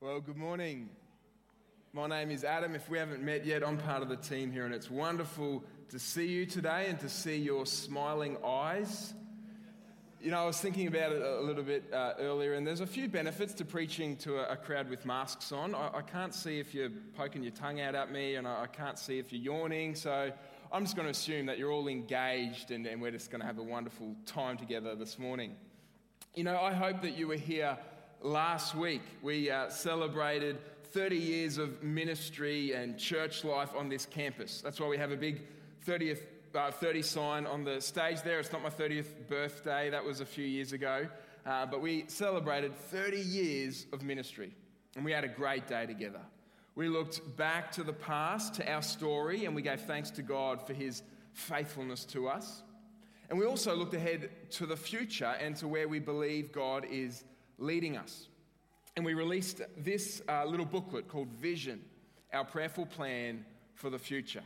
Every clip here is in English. Well, good morning. My name is Adam. If we haven't met yet, I'm part of the team here, and it's wonderful to see you today and to see your smiling eyes. You know, I was thinking about it a little bit earlier, and there's a few benefits to preaching to a crowd with masks on. I can't see if you're poking your tongue out at me, and I can't see if you're yawning, so I'm just going to assume that you're all engaged, and we're just going to have a wonderful time together this morning. You know, I hope that you were here last week. We celebrated 30 years of ministry and church life on this campus. That's why we have a big 30 sign on the stage there. It's not my 30th birthday. That was a few years ago. But we celebrated 30 years of ministry, and we had a great day together. We looked back to the past, to our story, and we gave thanks to God for his faithfulness to us. And we also looked ahead to the future and to where we believe God is leading us. And we released this little booklet called Vision, Our Prayerful Plan for the Future.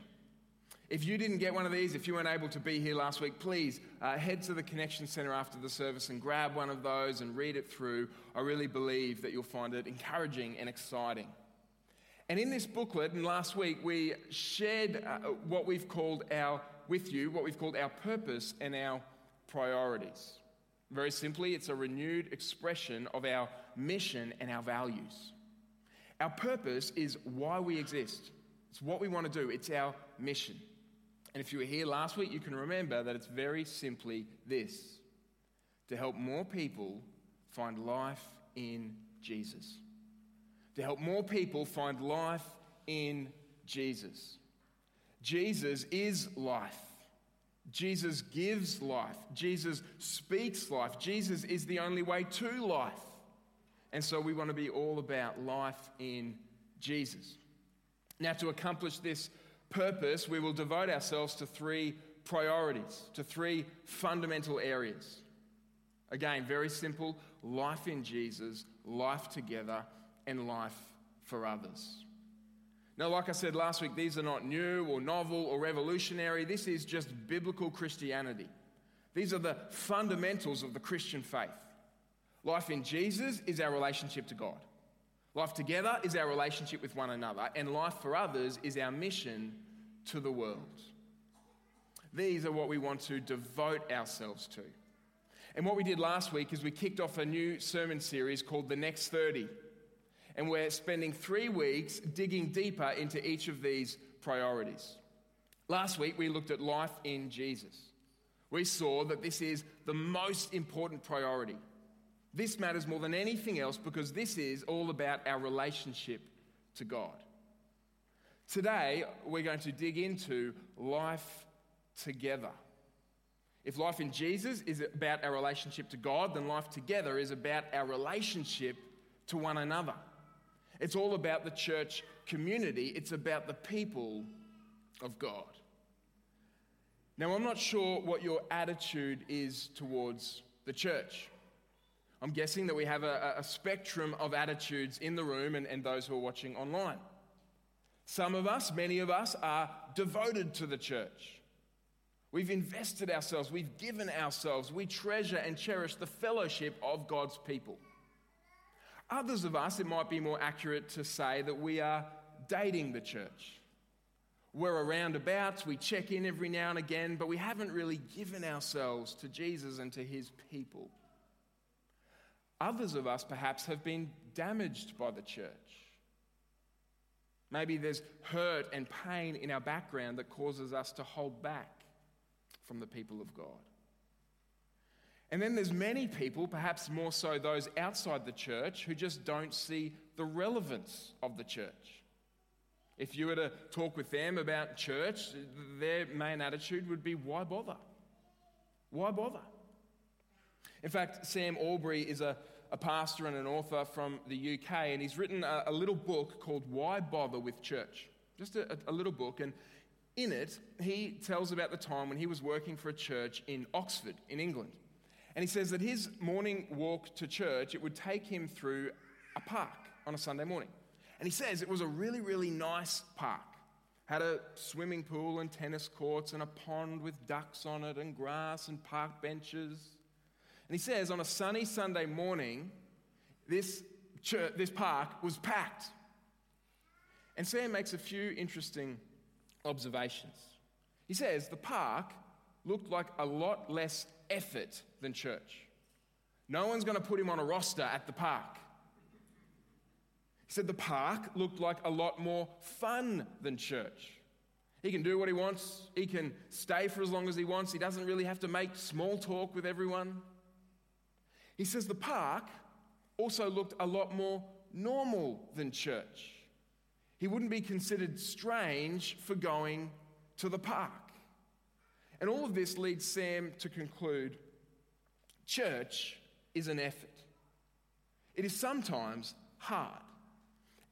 If you didn't get one of these, if you weren't able to be here last week, please head to the Connection Centre after the service and grab one of those and read it through. I really believe that you'll find it encouraging and exciting. And in this booklet, and last week, we shared what we've called our purpose and our priorities. Very simply, it's a renewed expression of our mission and our values. Our purpose is why we exist. It's what we want to do. It's our mission. And if you were here last week, you can remember that it's very simply this: to help more people find life in Jesus. To help more people find life in Jesus. Jesus is life. Jesus gives life. Jesus speaks life. Jesus is the only way to life. And so we want to be all about life in Jesus. Now, to accomplish this purpose, we will devote ourselves to three priorities, to three fundamental areas. Again, very simple: life in Jesus, life together, and life for others. Now, like I said last week, these are not new or novel or revolutionary. This is just biblical Christianity. These are the fundamentals of the Christian faith. Life in Jesus is our relationship to God. Life together is our relationship with one another. And life for others is our mission to the world. These are what we want to devote ourselves to. And what we did last week is we kicked off a new sermon series called The Next 30. And we're spending 3 weeks digging deeper into each of these priorities. Last week, we looked at life in Jesus. We saw that this is the most important priority. This matters more than anything else because this is all about our relationship to God. Today, we're going to dig into life together. If life in Jesus is about our relationship to God, then life together is about our relationship to one another. It's all about the church community. It's about the people of God. Now, I'm not sure what your attitude is towards the church. I'm guessing that we have a spectrum of attitudes in the room and those who are watching online. Some of us, many of us, are devoted to the church. We've invested ourselves, we've given ourselves, we treasure and cherish the fellowship of God's people. Others of us, it might be more accurate to say that we are dating the church. We're around about, we check in every now and again, but we haven't really given ourselves to Jesus and to his people. Others of us perhaps have been damaged by the church. Maybe there's hurt and pain in our background that causes us to hold back from the people of God. And then there's many people, perhaps more so those outside the church, who just don't see the relevance of the church. If you were to talk with them about church, their main attitude would be, why bother? Why bother? In fact, Sam Albury is a pastor and an author from the UK, and he's written a little book called Why Bother with Church? Just a little book. And in it, he tells about the time when he was working for a church in Oxford, in England. And he says that his morning walk to church, it would take him through a park on a Sunday morning. And he says it was a really, really nice park. Had a swimming pool and tennis courts and a pond with ducks on it and grass and park benches. And he says on a sunny Sunday morning, this church, this park was packed. And Sam makes a few interesting observations. He says the park looked like a lot less effort than church. No one's going to put him on a roster at the park. He said the park looked like a lot more fun than church. He can do what he wants. He can stay for as long as he wants. He doesn't really have to make small talk with everyone. He says the park also looked a lot more normal than church. He wouldn't be considered strange for going to the park. And all of this leads Sam to conclude, church is an effort. It is sometimes hard,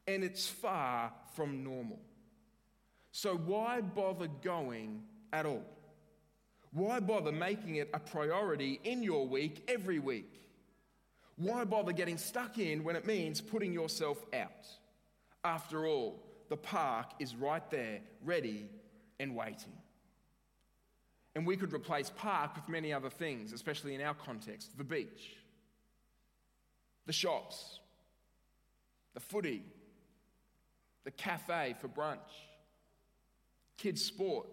and it's far from normal. So why bother going at all? Why bother making it a priority in your week, every week? Why bother getting stuck in when it means putting yourself out? After all, the park is right there, ready and waiting. And we could replace park with many other things, especially in our context. The beach, the shops, the footy, the cafe for brunch, kids' sport,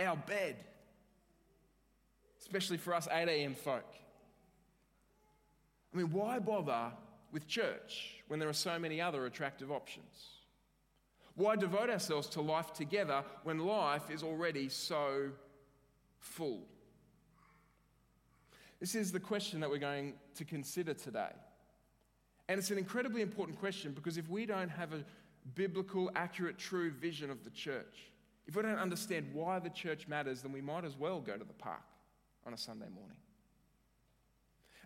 our bed, especially for us 8 a.m. folk. I mean, why bother with church when there are so many other attractive options? Why devote ourselves to life together when life is already so full? This is the question that we're going to consider today. And it's an incredibly important question, because if we don't have a biblical, accurate, true vision of the church, if we don't understand why the church matters, then we might as well go to the park on a Sunday morning.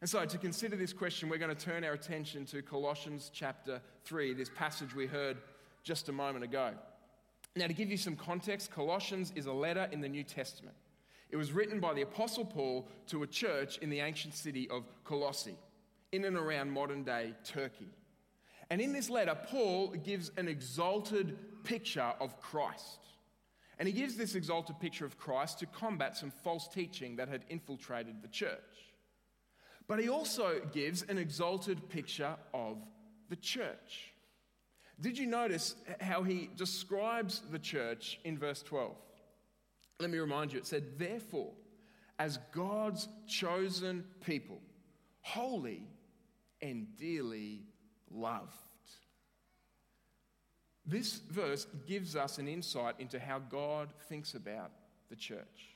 And so to consider this question, we're going to turn our attention to Colossians chapter 3, this passage we heard just a moment ago. Now, to give you some context, Colossians is a letter in the New Testament. It was written by the Apostle Paul to a church in the ancient city of Colossae, in and around modern-day Turkey. And in this letter, Paul gives an exalted picture of Christ. And he gives this exalted picture of Christ to combat some false teaching that had infiltrated the church. But he also gives an exalted picture of the church. Did you notice how he describes the church in verse 12? Let me remind you, it said, "Therefore, as God's chosen people, holy and dearly loved." This verse gives us an insight into how God thinks about the church.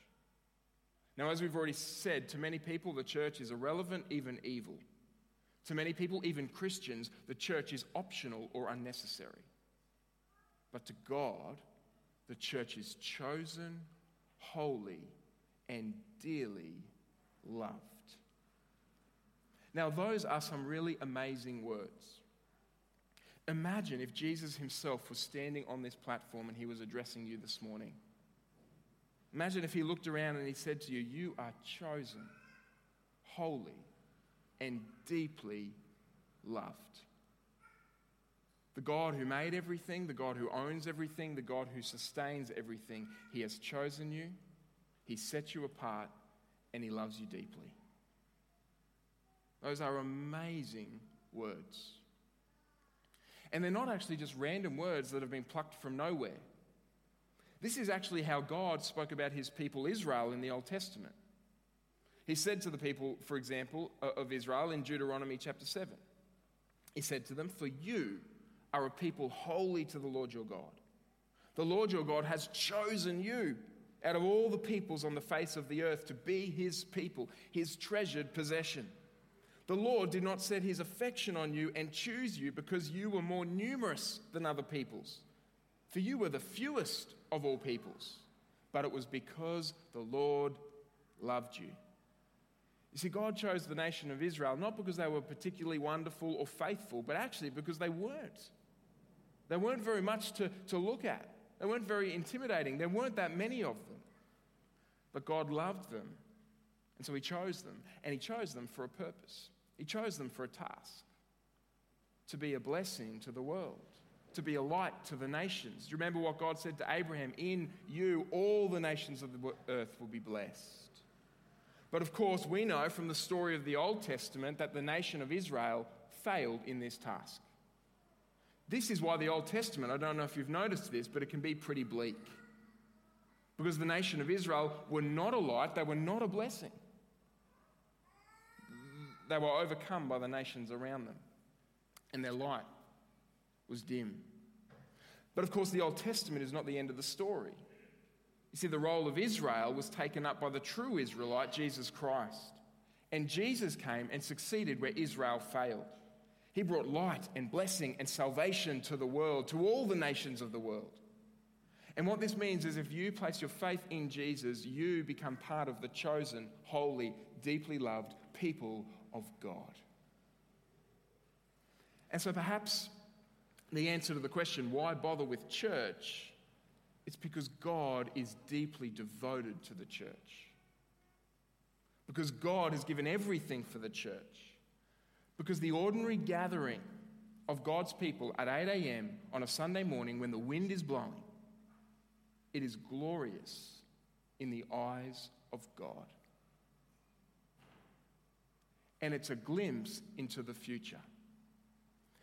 Now, as we've already said, to many people, the church is irrelevant, even evil. To many people, even Christians, the church is optional or unnecessary. But to God, the church is chosen, holy, and dearly loved. Now, those are some really amazing words. Imagine if Jesus himself was standing on this platform and he was addressing you this morning. Imagine if he looked around and he said to you, "You are chosen, holy, and deeply loved." The God who made everything, the God who owns everything, the God who sustains everything, he has chosen you, he set you apart, and he loves you deeply. Those are amazing words. And they're not actually just random words that have been plucked from nowhere. This is actually how God spoke about his people Israel in the Old Testament. He said to the people, for example, of Israel in Deuteronomy chapter 7, he said to them, "For you are a people holy to the Lord your God. The Lord your God has chosen you out of all the peoples on the face of the earth to be his people, his treasured possession. The Lord did not set his affection on you and choose you because you were more numerous than other peoples. For you were the fewest of all peoples, but it was because the Lord loved you." You see, God chose the nation of Israel not because they were particularly wonderful or faithful, but actually because they weren't. They weren't very much to look at. They weren't very intimidating. There weren't that many of them. But God loved them, and so he chose them, and he chose them for a purpose. He chose them for a task, to be a blessing to the world, to be a light to the nations. Do you remember what God said to Abraham? "In you, all the nations of the earth will be blessed." But of course, we know from the story of the Old Testament that the nation of Israel failed in this task. This is why the Old Testament, I don't know if you've noticed this, but it can be pretty bleak. Because the nation of Israel were not a light, they were not a blessing. They were overcome by the nations around them, and their light was dim. But of course, the Old Testament is not the end of the story. You see, the role of Israel was taken up by the true Israelite, Jesus Christ. And Jesus came and succeeded where Israel failed. He brought light and blessing and salvation to the world, to all the nations of the world. And what this means is if you place your faith in Jesus, you become part of the chosen, holy, deeply loved people of God. And so perhaps the answer to the question, why bother with church? It's because God is deeply devoted to the church. Because God has given everything for the church. Because the ordinary gathering of God's people at 8 a.m. on a Sunday morning when the wind is blowing, it is glorious in the eyes of God. And it's a glimpse into the future.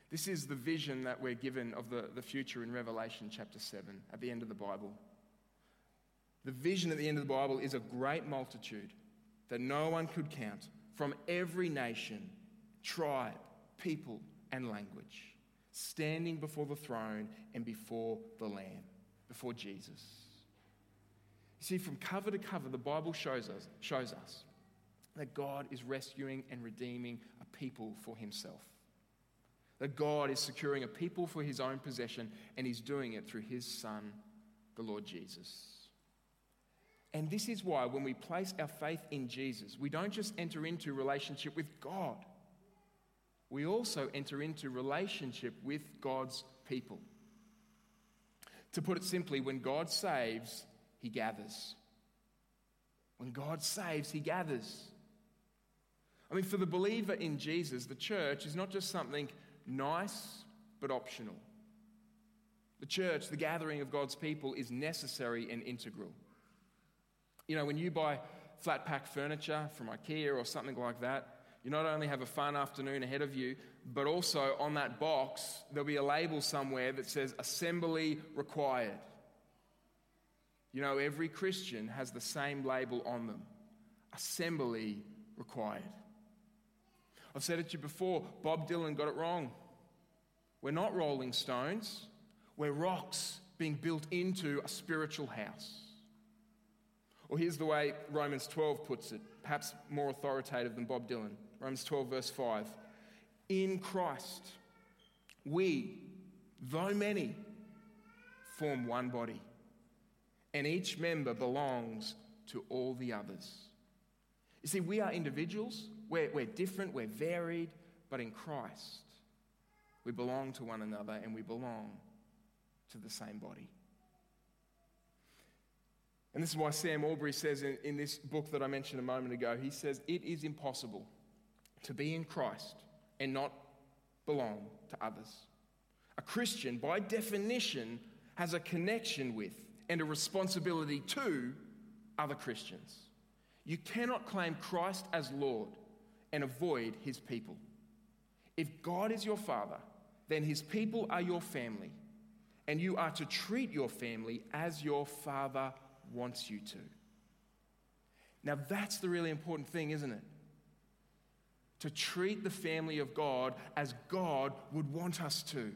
This is the vision that we're given of the future in Revelation chapter 7 at the end of the Bible. The vision at the end of the Bible is a great multitude that no one could count from every nation, tribe, people, and language, standing before the throne and before the Lamb, before Jesus. You see, from cover to cover, the Bible shows us that God is rescuing and redeeming a people for himself. That God is securing a people for his own possession, and he's doing it through his Son, the Lord Jesus. And this is why when we place our faith in Jesus, we don't just enter into relationship with God. We also enter into relationship with God's people. To put it simply, when God saves, he gathers. When God saves, he gathers. I mean, for the believer in Jesus, the church is not just something nice but optional. The church, the gathering of God's people, is necessary and integral. You know, when you buy flat pack furniture from IKEA or something like that, you not only have a fun afternoon ahead of you, but also on that box, there'll be a label somewhere that says assembly required. You know, every Christian has the same label on them. Assembly required. I've said it to you before, Bob Dylan got it wrong. We're not rolling stones. We're rocks being built into a spiritual house. Or here's the way Romans 12 puts it, perhaps more authoritative than Bob Dylan. Romans 12, verse 5. In Christ, we, though many, form one body, and each member belongs to all the others. You see, we are individuals, we're different, we're varied, but in Christ, we belong to one another and we belong to the same body. And this is why Sam Albury says in this book that I mentioned a moment ago, he says, it is impossible to be in Christ and not belong to others. A Christian, by definition, has a connection with and a responsibility to other Christians. You cannot claim Christ as Lord and avoid his people. If God is your father, then his people are your family, and you are to treat your family as your father wants you to. Now that's the really important thing, isn't it? To treat the family of God as God would want us to.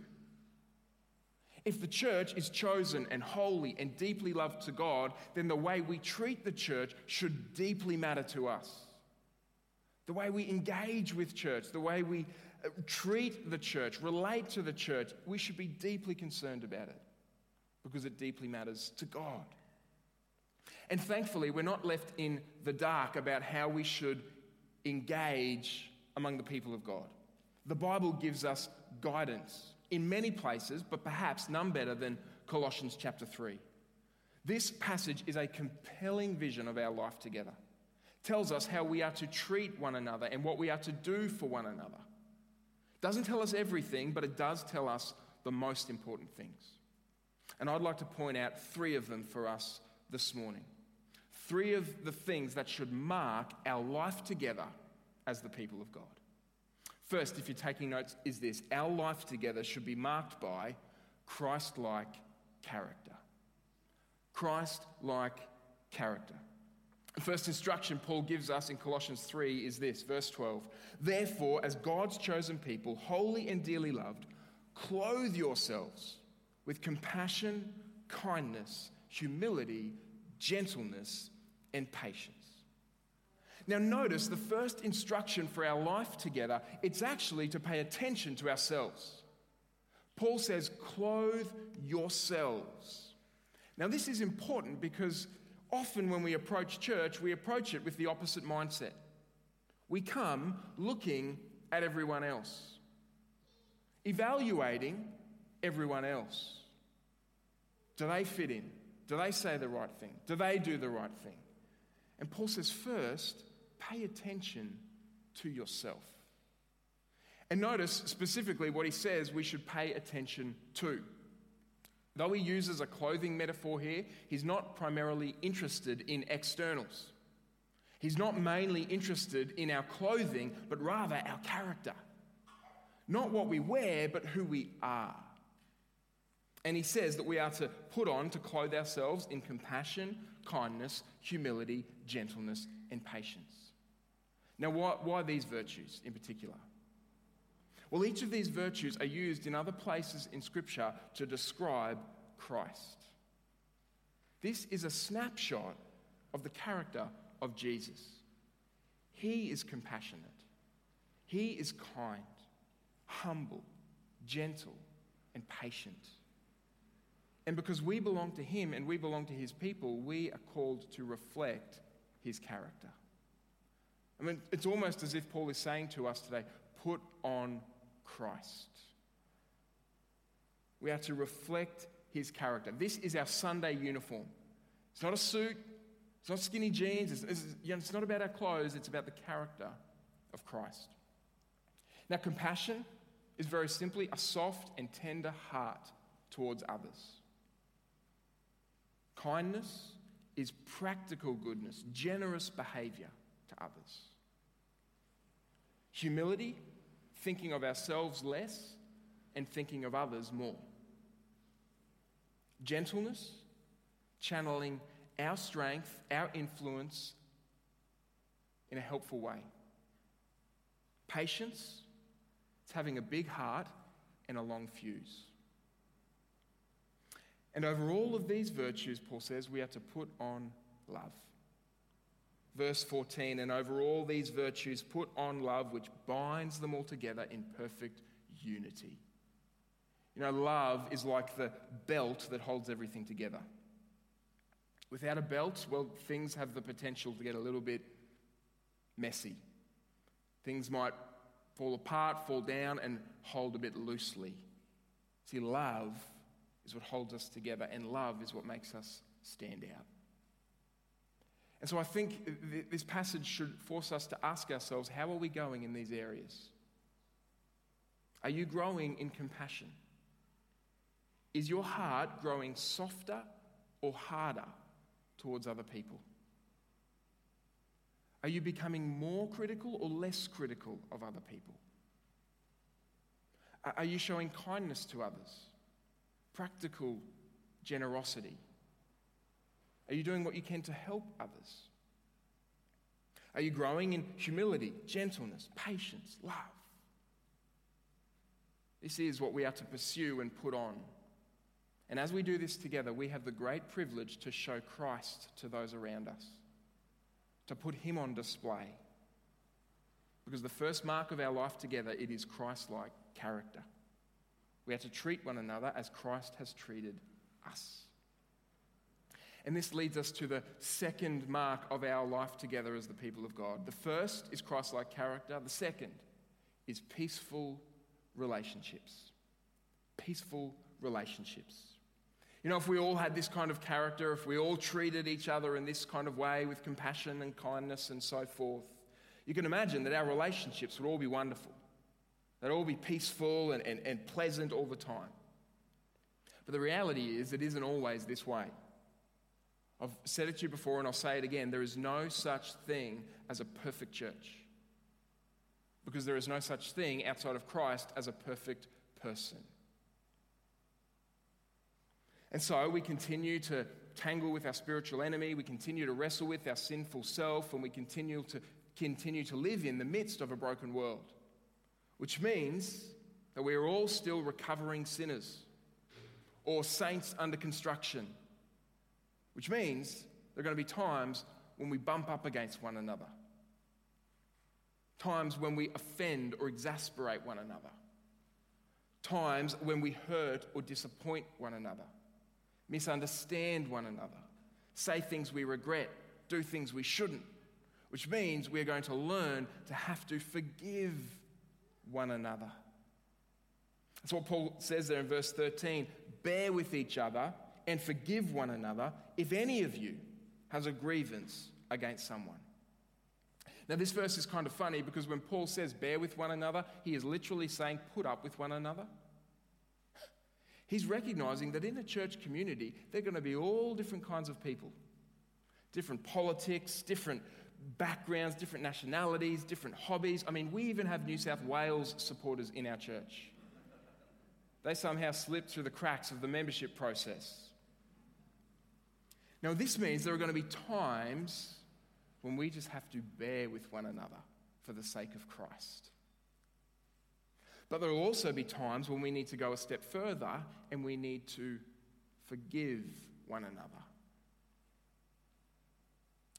If the church is chosen and holy and deeply loved to God, then the way we treat the church should deeply matter to us. The way we engage with church, the way we treat the church, relate to the church, we should be deeply concerned about it because it deeply matters to God. And thankfully, we're not left in the dark about how we should engage among the people of God. The Bible gives us guidance in many places, but perhaps none better than Colossians chapter 3. This passage is a compelling vision of our life together. It tells us how we are to treat one another and what we are to do for one another. It doesn't tell us everything, but it does tell us the most important things. And I'd like to point out three of them for us this morning. Three of the things that should mark our life together as the people of God. First, if you're taking notes, is this: our life together should be marked by Christ-like character. Christ-like character. The first instruction Paul gives us in Colossians 3 is this, verse 12. Therefore, as God's chosen people, holy and dearly loved, clothe yourselves with compassion, kindness, humility, gentleness, and patience. Now notice the first instruction for our life together, it's actually to pay attention to ourselves. Paul says, clothe yourselves. Now this is important because often when we approach church, we approach it with the opposite mindset. We come looking at everyone else, evaluating everyone else. Do they fit in? Do they say the right thing? Do they do the right thing? And Paul says, first, pay attention to yourself. And notice specifically what he says we should pay attention to. Though he uses a clothing metaphor here, he's not primarily interested in externals. He's not mainly interested in our clothing, but rather our character. Not what we wear, but who we are. And he says that we are to put on, to clothe ourselves in compassion, kindness, humility, gentleness, and patience. Now, why these virtues in particular? Well, each of these virtues are used in other places in Scripture to describe Christ. This is a snapshot of the character of Jesus. He is compassionate. He is kind, humble, gentle, and patient. And because we belong to him and we belong to his people, we are called to reflect his character. I mean, it's almost as if Paul is saying to us today, put on Christ. We are to reflect his character. This is our Sunday uniform. It's not a suit. It's not skinny jeans. It's not about our clothes. It's about the character of Christ. Now, compassion is very simply a soft and tender heart towards others. Kindness is practical goodness, generous behavior to others. Humility, thinking of ourselves less and thinking of others more. Gentleness, channeling our strength, our influence in a helpful way. Patience, it's having a big heart and a long fuse. And over all of these virtues, Paul says, we are to put on love. Verse 14, and over all these virtues, put on love, which binds them all together in perfect unity. You know, love is like the belt that holds everything together. Without a belt, well, things have the potential to get a little bit messy. Things might fall apart, fall down, and hold a bit loosely. See, love is what holds us together, and love is what makes us stand out. And so I think this passage should force us to ask ourselves, how are we going in these areas? Are you growing in compassion? Is your heart growing softer or harder towards other people? Are you becoming more critical or less critical of other people? Are you showing kindness to others? Practical generosity? Are you doing what you can to help others? Are you growing in humility, gentleness, patience, love? This is what we are to pursue and put on. And as we do this together, we have the great privilege to show Christ to those around us, to put him on display. Because the first mark of our life together, it is Christ-like character. We are to treat one another as Christ has treated us. And this leads us to the second mark of our life together as the people of God. The first is Christ-like character. The second is peaceful relationships. Peaceful relationships. You know, if we all had this kind of character, if we all treated each other in this kind of way with compassion and kindness and so forth, you can imagine that our relationships would all be wonderful. They'd all be peaceful and pleasant all the time. But the reality is, it isn't always this way. I've said it to you before and I'll say it again. There is no such thing as a perfect church. because there is no such thing outside of Christ as a perfect person. And so we continue to tangle with our spiritual enemy, we continue to wrestle with our sinful self, and we continue to live in the midst of a broken world, which means that we are all still recovering sinners or saints under construction, which means there are going to be times when we bump up against one another, times when we offend or exasperate one another, times when we hurt or disappoint one another, misunderstand one another, say things we regret, do things we shouldn't, which means we're going to learn to have to forgive one another. That's what Paul says there in verse 13. Bear with each other and forgive one another if any of you has a grievance against someone. Now, this verse is kind of funny because when Paul says bear with one another, he is literally saying put up with one another. He's recognizing that in a church community, there are going to be all different kinds of people, different politics, different backgrounds, different nationalities, different hobbies. I mean, we even have New South Wales supporters in our church. They somehow slipped through the cracks of the membership process. Now, this means there are going to be times when we just have to bear with one another for the sake of Christ. But there will also be times when we need to go a step further and we need to forgive one another.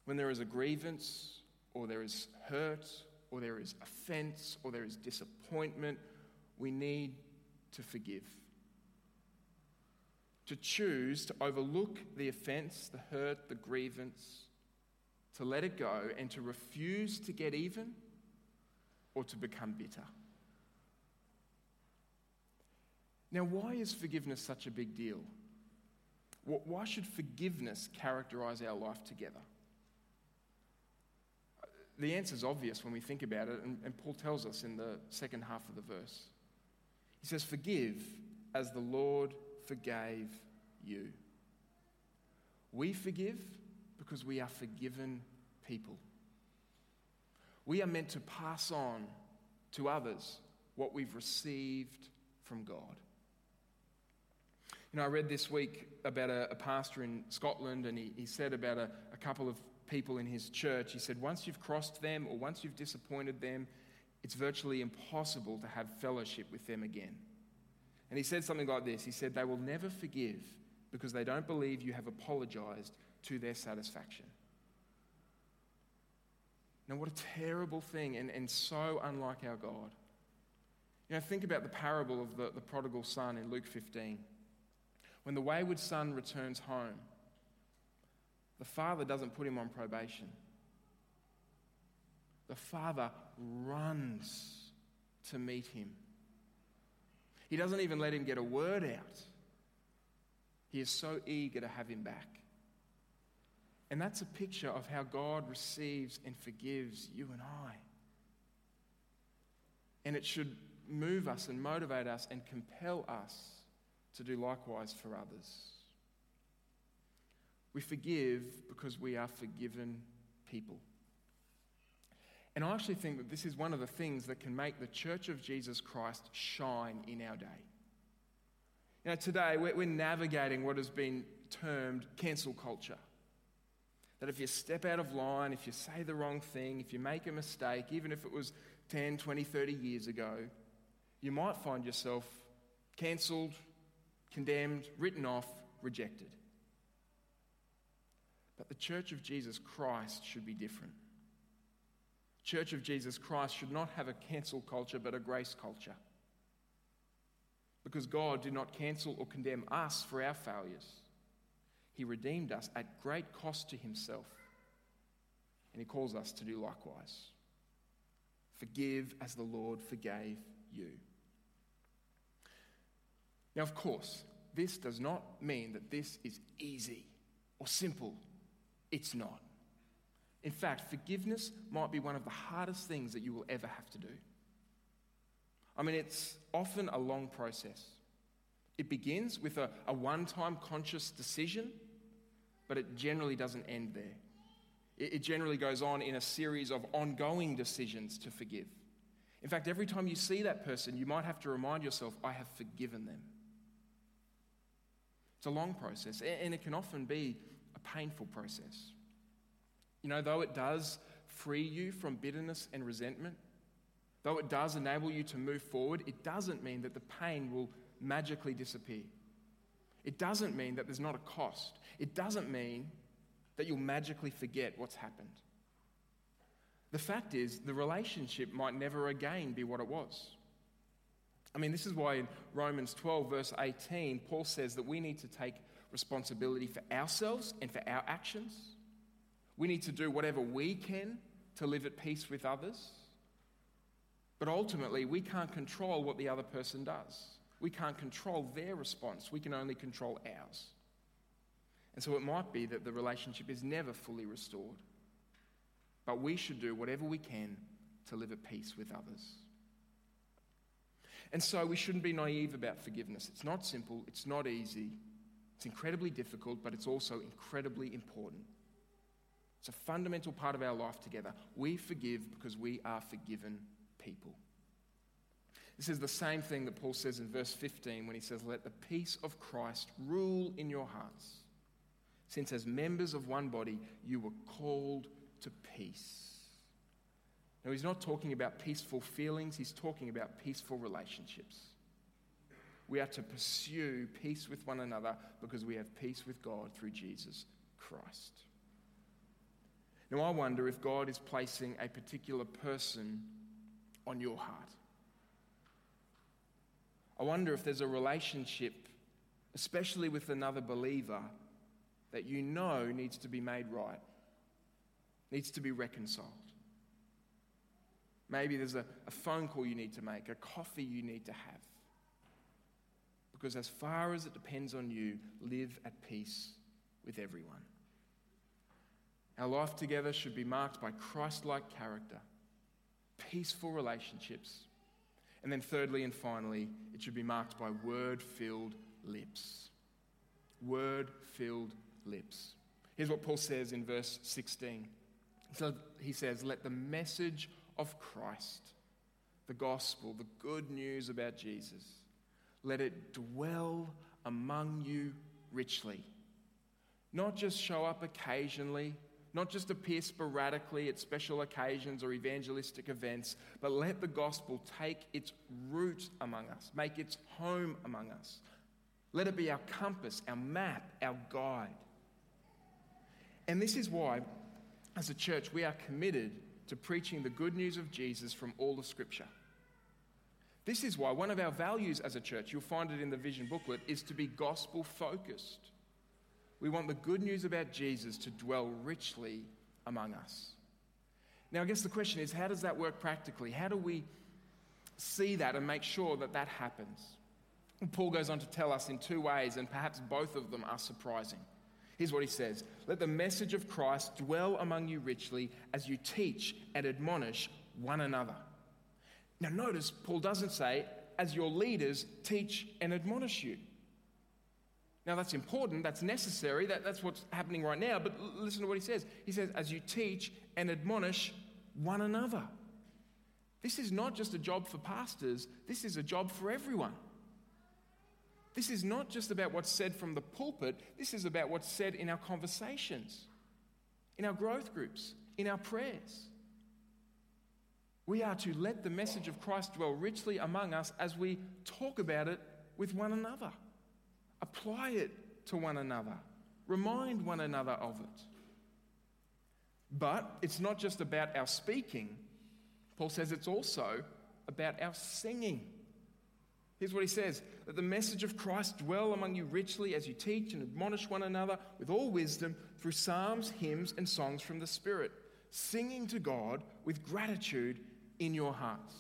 When there is a grievance, or there is hurt, or there is offense, or there is disappointment, we need to forgive. To choose to overlook the offense, the hurt, the grievance, to let it go and to refuse to get even or to become bitter. Now, why is forgiveness such a big deal? Why should forgiveness characterize our life together? The answer is obvious when we think about it, and Paul tells us in the second half of the verse. He says, forgive as the Lord forgave you. We forgive because we are forgiven people. We are meant to pass on to others what we've received from God. You know, I read this week about a pastor in Scotland, and he said about a couple of people in his church, he said, once you've crossed them or once you've disappointed them, it's virtually impossible to have fellowship with them again. And he said something like this. He said, they will never forgive because they don't believe you have apologized to their satisfaction. Now, what a terrible thing, and so unlike our God. You know, think about the parable of the prodigal son in Luke 15. When the wayward son returns home, the father doesn't put him on probation. The father runs to meet him. He doesn't even let him get a word out. He is so eager to have him back. And that's a picture of how God receives and forgives you and I. And it should move us and motivate us and compel us to do likewise for others. We forgive because we are forgiven people. And I actually think that this is one of the things that can make the Church of Jesus Christ shine in our day. You know, today we're navigating what has been termed cancel culture. That if you step out of line, if you say the wrong thing, if you make a mistake, even if it was 10, 20, 30 years ago, you might find yourself cancelled, condemned, written off, rejected. But the Church of Jesus Christ should be different. Church of Jesus Christ should not have a cancel culture, but a grace culture. Because God did not cancel or condemn us for our failures. He redeemed us at great cost to himself. And he calls us to do likewise. Forgive as the Lord forgave you. Now, of course, this does not mean that this is easy or simple. It's not. In fact, forgiveness might be one of the hardest things that you will ever have to do. I mean, it's often a long process. It begins with a one-time conscious decision, but it generally doesn't end there. It generally goes on in a series of ongoing decisions to forgive. In fact, every time you see that person, you might have to remind yourself, I have forgiven them. It's a long process, and it can often be a painful process. You know, though it does free you from bitterness and resentment, though it does enable you to move forward, it doesn't mean that the pain will magically disappear. It doesn't mean that there's not a cost. It doesn't mean that you'll magically forget what's happened. The fact is, the relationship might never again be what it was. I mean, this is why in Romans 12, verse 18, Paul says that we need to take responsibility for ourselves and for our actions. We need to do whatever we can to live at peace with others. But ultimately, we can't control what the other person does. We can't control their response. We can only control ours. And so it might be that the relationship is never fully restored. But we should do whatever we can to live at peace with others. And so we shouldn't be naive about forgiveness. It's not simple. It's not easy. It's incredibly difficult, but it's also incredibly important. It's a fundamental part of our life together. We forgive because we are forgiven people. This is the same thing that Paul says in verse 15 when he says, let the peace of Christ rule in your hearts, since as members of one body you were called to peace. Now, he's not talking about peaceful feelings. He's talking about peaceful relationships. We are to pursue peace with one another because we have peace with God through Jesus Christ. Now, I wonder if God is placing a particular person on your heart. I wonder if there's a relationship, especially with another believer, that you know needs to be made right, needs to be reconciled. Maybe there's a phone call you need to make, a coffee you need to have. Because as far as it depends on you, live at peace with everyone. Our life together should be marked by Christ-like character, peaceful relationships, and then thirdly and finally, it should be marked by word-filled lips. Word-filled lips. Here's what Paul says in verse 16. So he says, let the message of Christ, the gospel, the good news about Jesus, let it dwell among you richly. Not just show up occasionally, not just appear sporadically at special occasions or evangelistic events, but let the gospel take its root among us, make its home among us. Let it be our compass, our map, our guide. And this is why, as a church, we are committed to preaching the good news of Jesus from all of Scripture. This is why one of our values as a church, you'll find it in the vision booklet, is to be gospel-focused. We want the good news about Jesus to dwell richly among us. Now, I guess the question is, how does that work practically? How do we see that and make sure that that happens? And Paul goes on to tell us in two ways, and perhaps both of them are surprising. Here's what he says. Let the message of Christ dwell among you richly as you teach and admonish one another. Now, notice Paul doesn't say, as your leaders teach and admonish you. Now, that's important, that's necessary, that's what's happening right now, but listen to what he says. He says, as you teach and admonish one another. This is not just a job for pastors, this is a job for everyone. This is not just about what's said from the pulpit, this is about what's said in our conversations, in our growth groups, in our prayers. We are to let the message of Christ dwell richly among us as we talk about it with one another. Apply it to one another. Remind one another of it. But it's not just about our speaking. Paul says it's also about our singing. Here's what he says. Let the message of Christ dwell among you richly as you teach and admonish one another with all wisdom through psalms, hymns, and songs from the Spirit, singing to God with gratitude in your hearts.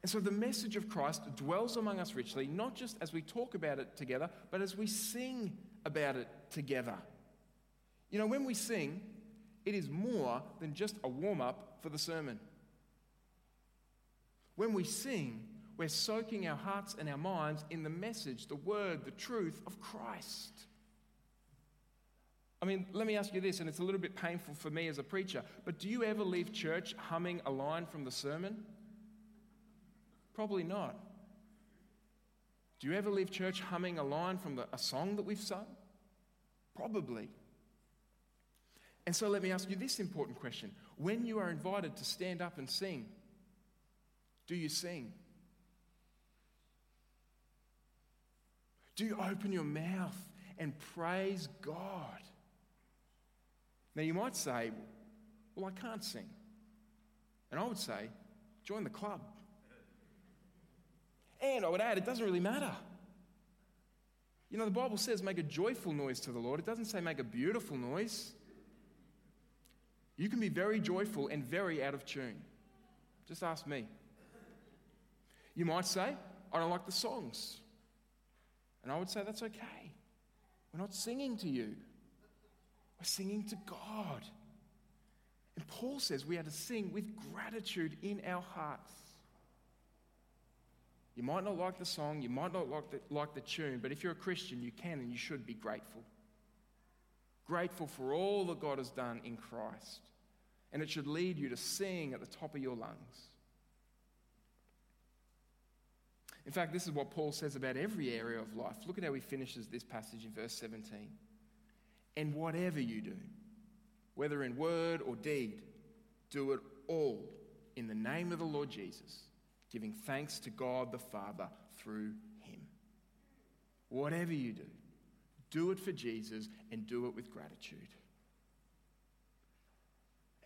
And so the message of Christ dwells among us richly, not just as we talk about it together, but as we sing about it together. You know, when we sing, it is more than just a warm-up for the sermon. When we sing, we're soaking our hearts and our minds in the message, the word, the truth of Christ. I mean, let me ask you this, and it's a little bit painful for me as a preacher, but do you ever leave church humming a line from the sermon? Probably not. Do you ever leave church humming a line from a song that we've sung? Probably. And so let me ask you this important question. When you are invited to stand up and sing, do you sing? Do you open your mouth and praise God? Now you might say, well, I can't sing. And I would say, join the club. And I would add, it doesn't really matter. You know, the Bible says make a joyful noise to the Lord. It doesn't say make a beautiful noise. You can be very joyful and very out of tune. Just ask me. You might say, I don't like the songs. And I would say, that's okay. We're not singing to you. We're singing to God. And Paul says we are to sing with gratitude in our hearts. You might not like the song, you might not like the tune, but if you're a Christian, you can and you should be grateful. Grateful for all that God has done in Christ. And it should lead you to sing at the top of your lungs. In fact, this is what Paul says about every area of life. Look at how he finishes this passage in verse 17. And whatever you do, whether in word or deed, do it all in the name of the Lord Jesus, giving thanks to God the Father through him. Whatever you do, do it for Jesus and do it with gratitude.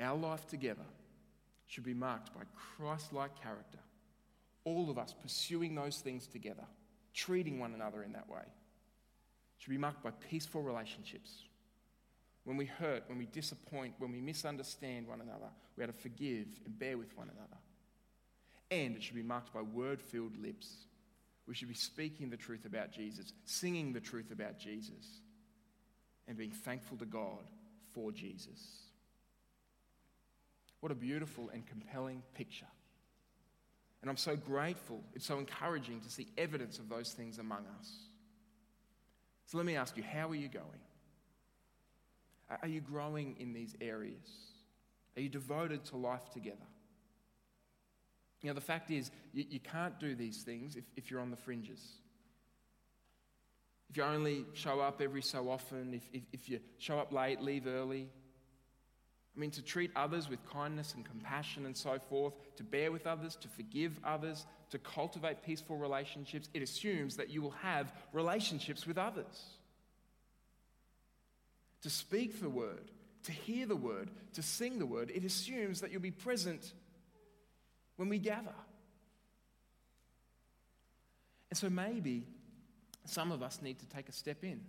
Our life together should be marked by Christ-like character. All of us pursuing those things together, treating one another in that way. Should be marked by peaceful relationships. When we hurt, when we disappoint, when we misunderstand one another, we are to forgive and bear with one another. And it should be marked by word-filled lips. We should be speaking the truth about Jesus, singing the truth about Jesus, and being thankful to God for Jesus. What a beautiful and compelling picture. And I'm so grateful, it's so encouraging to see evidence of those things among us. So let me ask you, how are you going? Are you growing in these areas? Are you devoted to life together? You know, the fact is, you can't do these things if you're on the fringes. If you only show up every so often, if you show up late, leave early. I mean, to treat others with kindness and compassion and so forth, to bear with others, to forgive others, to cultivate peaceful relationships, it assumes that you will have relationships with others. To speak the word, to hear the word, to sing the word, it assumes that you'll be present when we gather. And so maybe some of us need to take a step in.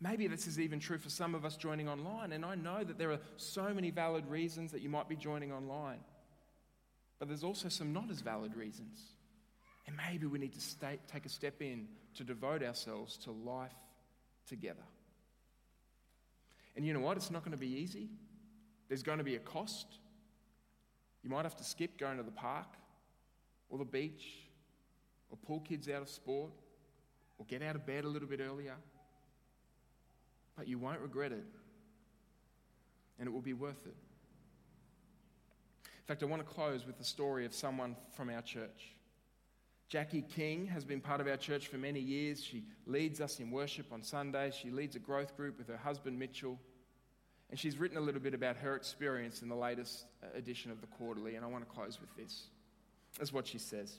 Maybe this is even true for some of us joining online, and I know that there are so many valid reasons that you might be joining online, but there's also some not as valid reasons. And maybe we need to take a step in to devote ourselves to life together. And you know what? It's not going to be easy. There's going to be a cost. You might have to skip going to the park or the beach or pull kids out of sport or get out of bed a little bit earlier. But you won't regret it. And it will be worth it. In fact, I want to close with the story of someone from our church. Jackie King has been part of our church for many years. She leads us in worship on Sundays. She leads a growth group with her husband, Mitchell. And she's written a little bit about her experience in the latest edition of the Quarterly. And I want to close with this. That's what she says.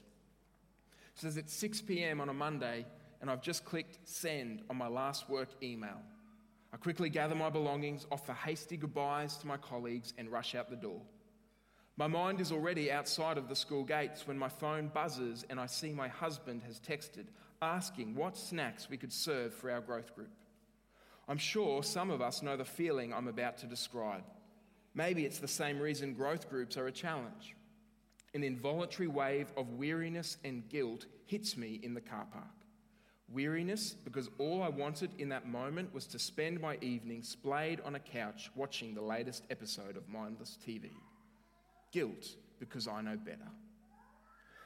She says, it's 6 p.m. on a Monday, and I've just clicked send on my last work email. I quickly gather my belongings, offer hasty goodbyes to my colleagues, and rush out the door. My mind is already outside of the school gates when my phone buzzes and I see my husband has texted, asking what snacks we could serve for our growth group. I'm sure some of us know the feeling I'm about to describe. Maybe it's the same reason growth groups are a challenge. An involuntary wave of weariness and guilt hits me in the car park. Weariness because all I wanted in that moment was to spend my evening splayed on a couch watching the latest episode of mindless TV. Guilt because I know better.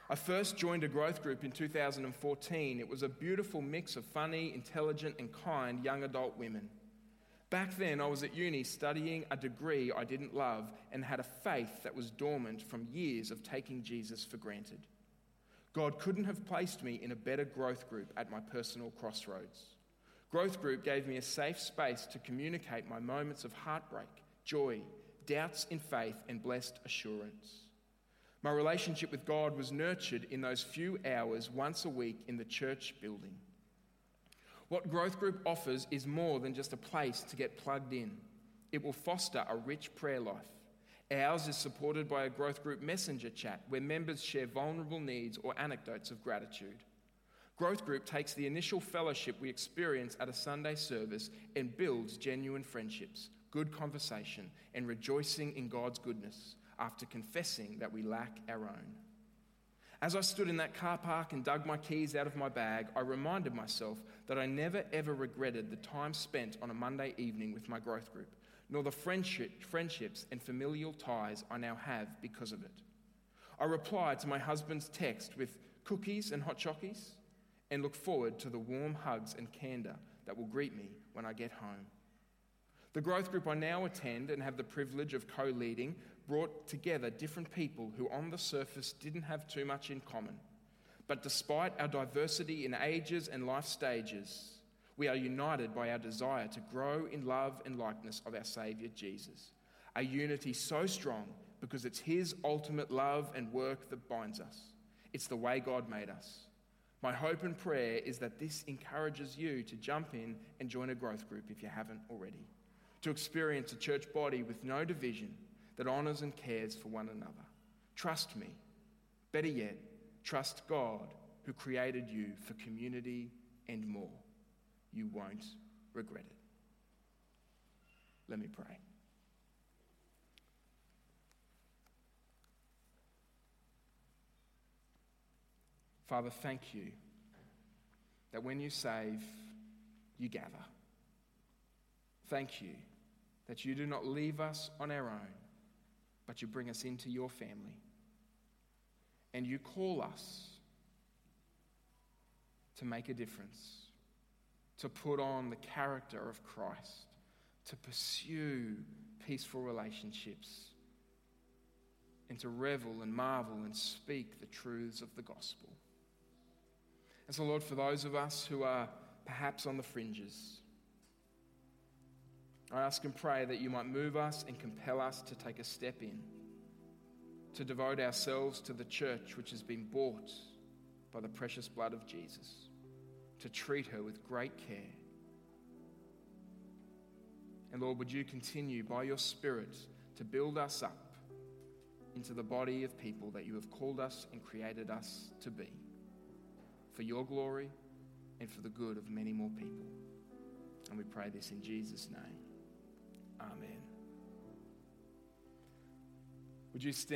I first joined a growth group in 2014. It was a beautiful mix of funny, intelligent, and kind young adult women. Back then, I was at uni studying a degree I didn't love and had a faith that was dormant from years of taking Jesus for granted. God couldn't have placed me in a better growth group at my personal crossroads. Growth group gave me a safe space to communicate my moments of heartbreak, joy, doubts in faith, and blessed assurance. My relationship with God was nurtured in those few hours once a week in the church building. What growth group offers is more than just a place to get plugged in. It will foster a rich prayer life. Ours is supported by a growth group messenger chat where members share vulnerable needs or anecdotes of gratitude. Growth group takes the initial fellowship we experience at a Sunday service and builds genuine friendships, good conversation, and rejoicing in God's goodness after confessing that we lack our own. As I stood in that car park and dug my keys out of my bag, I reminded myself that I never ever regretted the time spent on a Monday evening with my growth group, nor the friendships and familial ties I now have because of it. I replied to my husband's text with cookies and hot chockies and look forward to the warm hugs and candor that will greet me when I get home. The growth group I now attend and have the privilege of co-leading brought together different people who on the surface didn't have too much in common. But despite our diversity in ages and life stages, we are united by our desire to grow in love and likeness of our Saviour Jesus. A unity so strong because it's His ultimate love and work that binds us. It's the way God made us. My hope and prayer is that this encourages you to jump in and join a growth group if you haven't already, to experience a church body with no division, that honours and cares for one another. Trust me. Better yet, trust God who created you for community and more. You won't regret it. Let me pray. Father, thank you that when you save, you gather. Thank you that you do not leave us on our own, but you bring us into your family. And you call us to make a difference, to put on the character of Christ, to pursue peaceful relationships, and to revel and marvel and speak the truths of the gospel. And so, Lord, for those of us who are perhaps on the fringes, I ask and pray that you might move us and compel us to take a step in, to devote ourselves to the church which has been bought by the precious blood of Jesus, to treat her with great care. And Lord, would you continue by your Spirit to build us up into the body of people that you have called us and created us to be, for your glory and for the good of many more people. And we pray this in Jesus' name. Amen. Would you stand?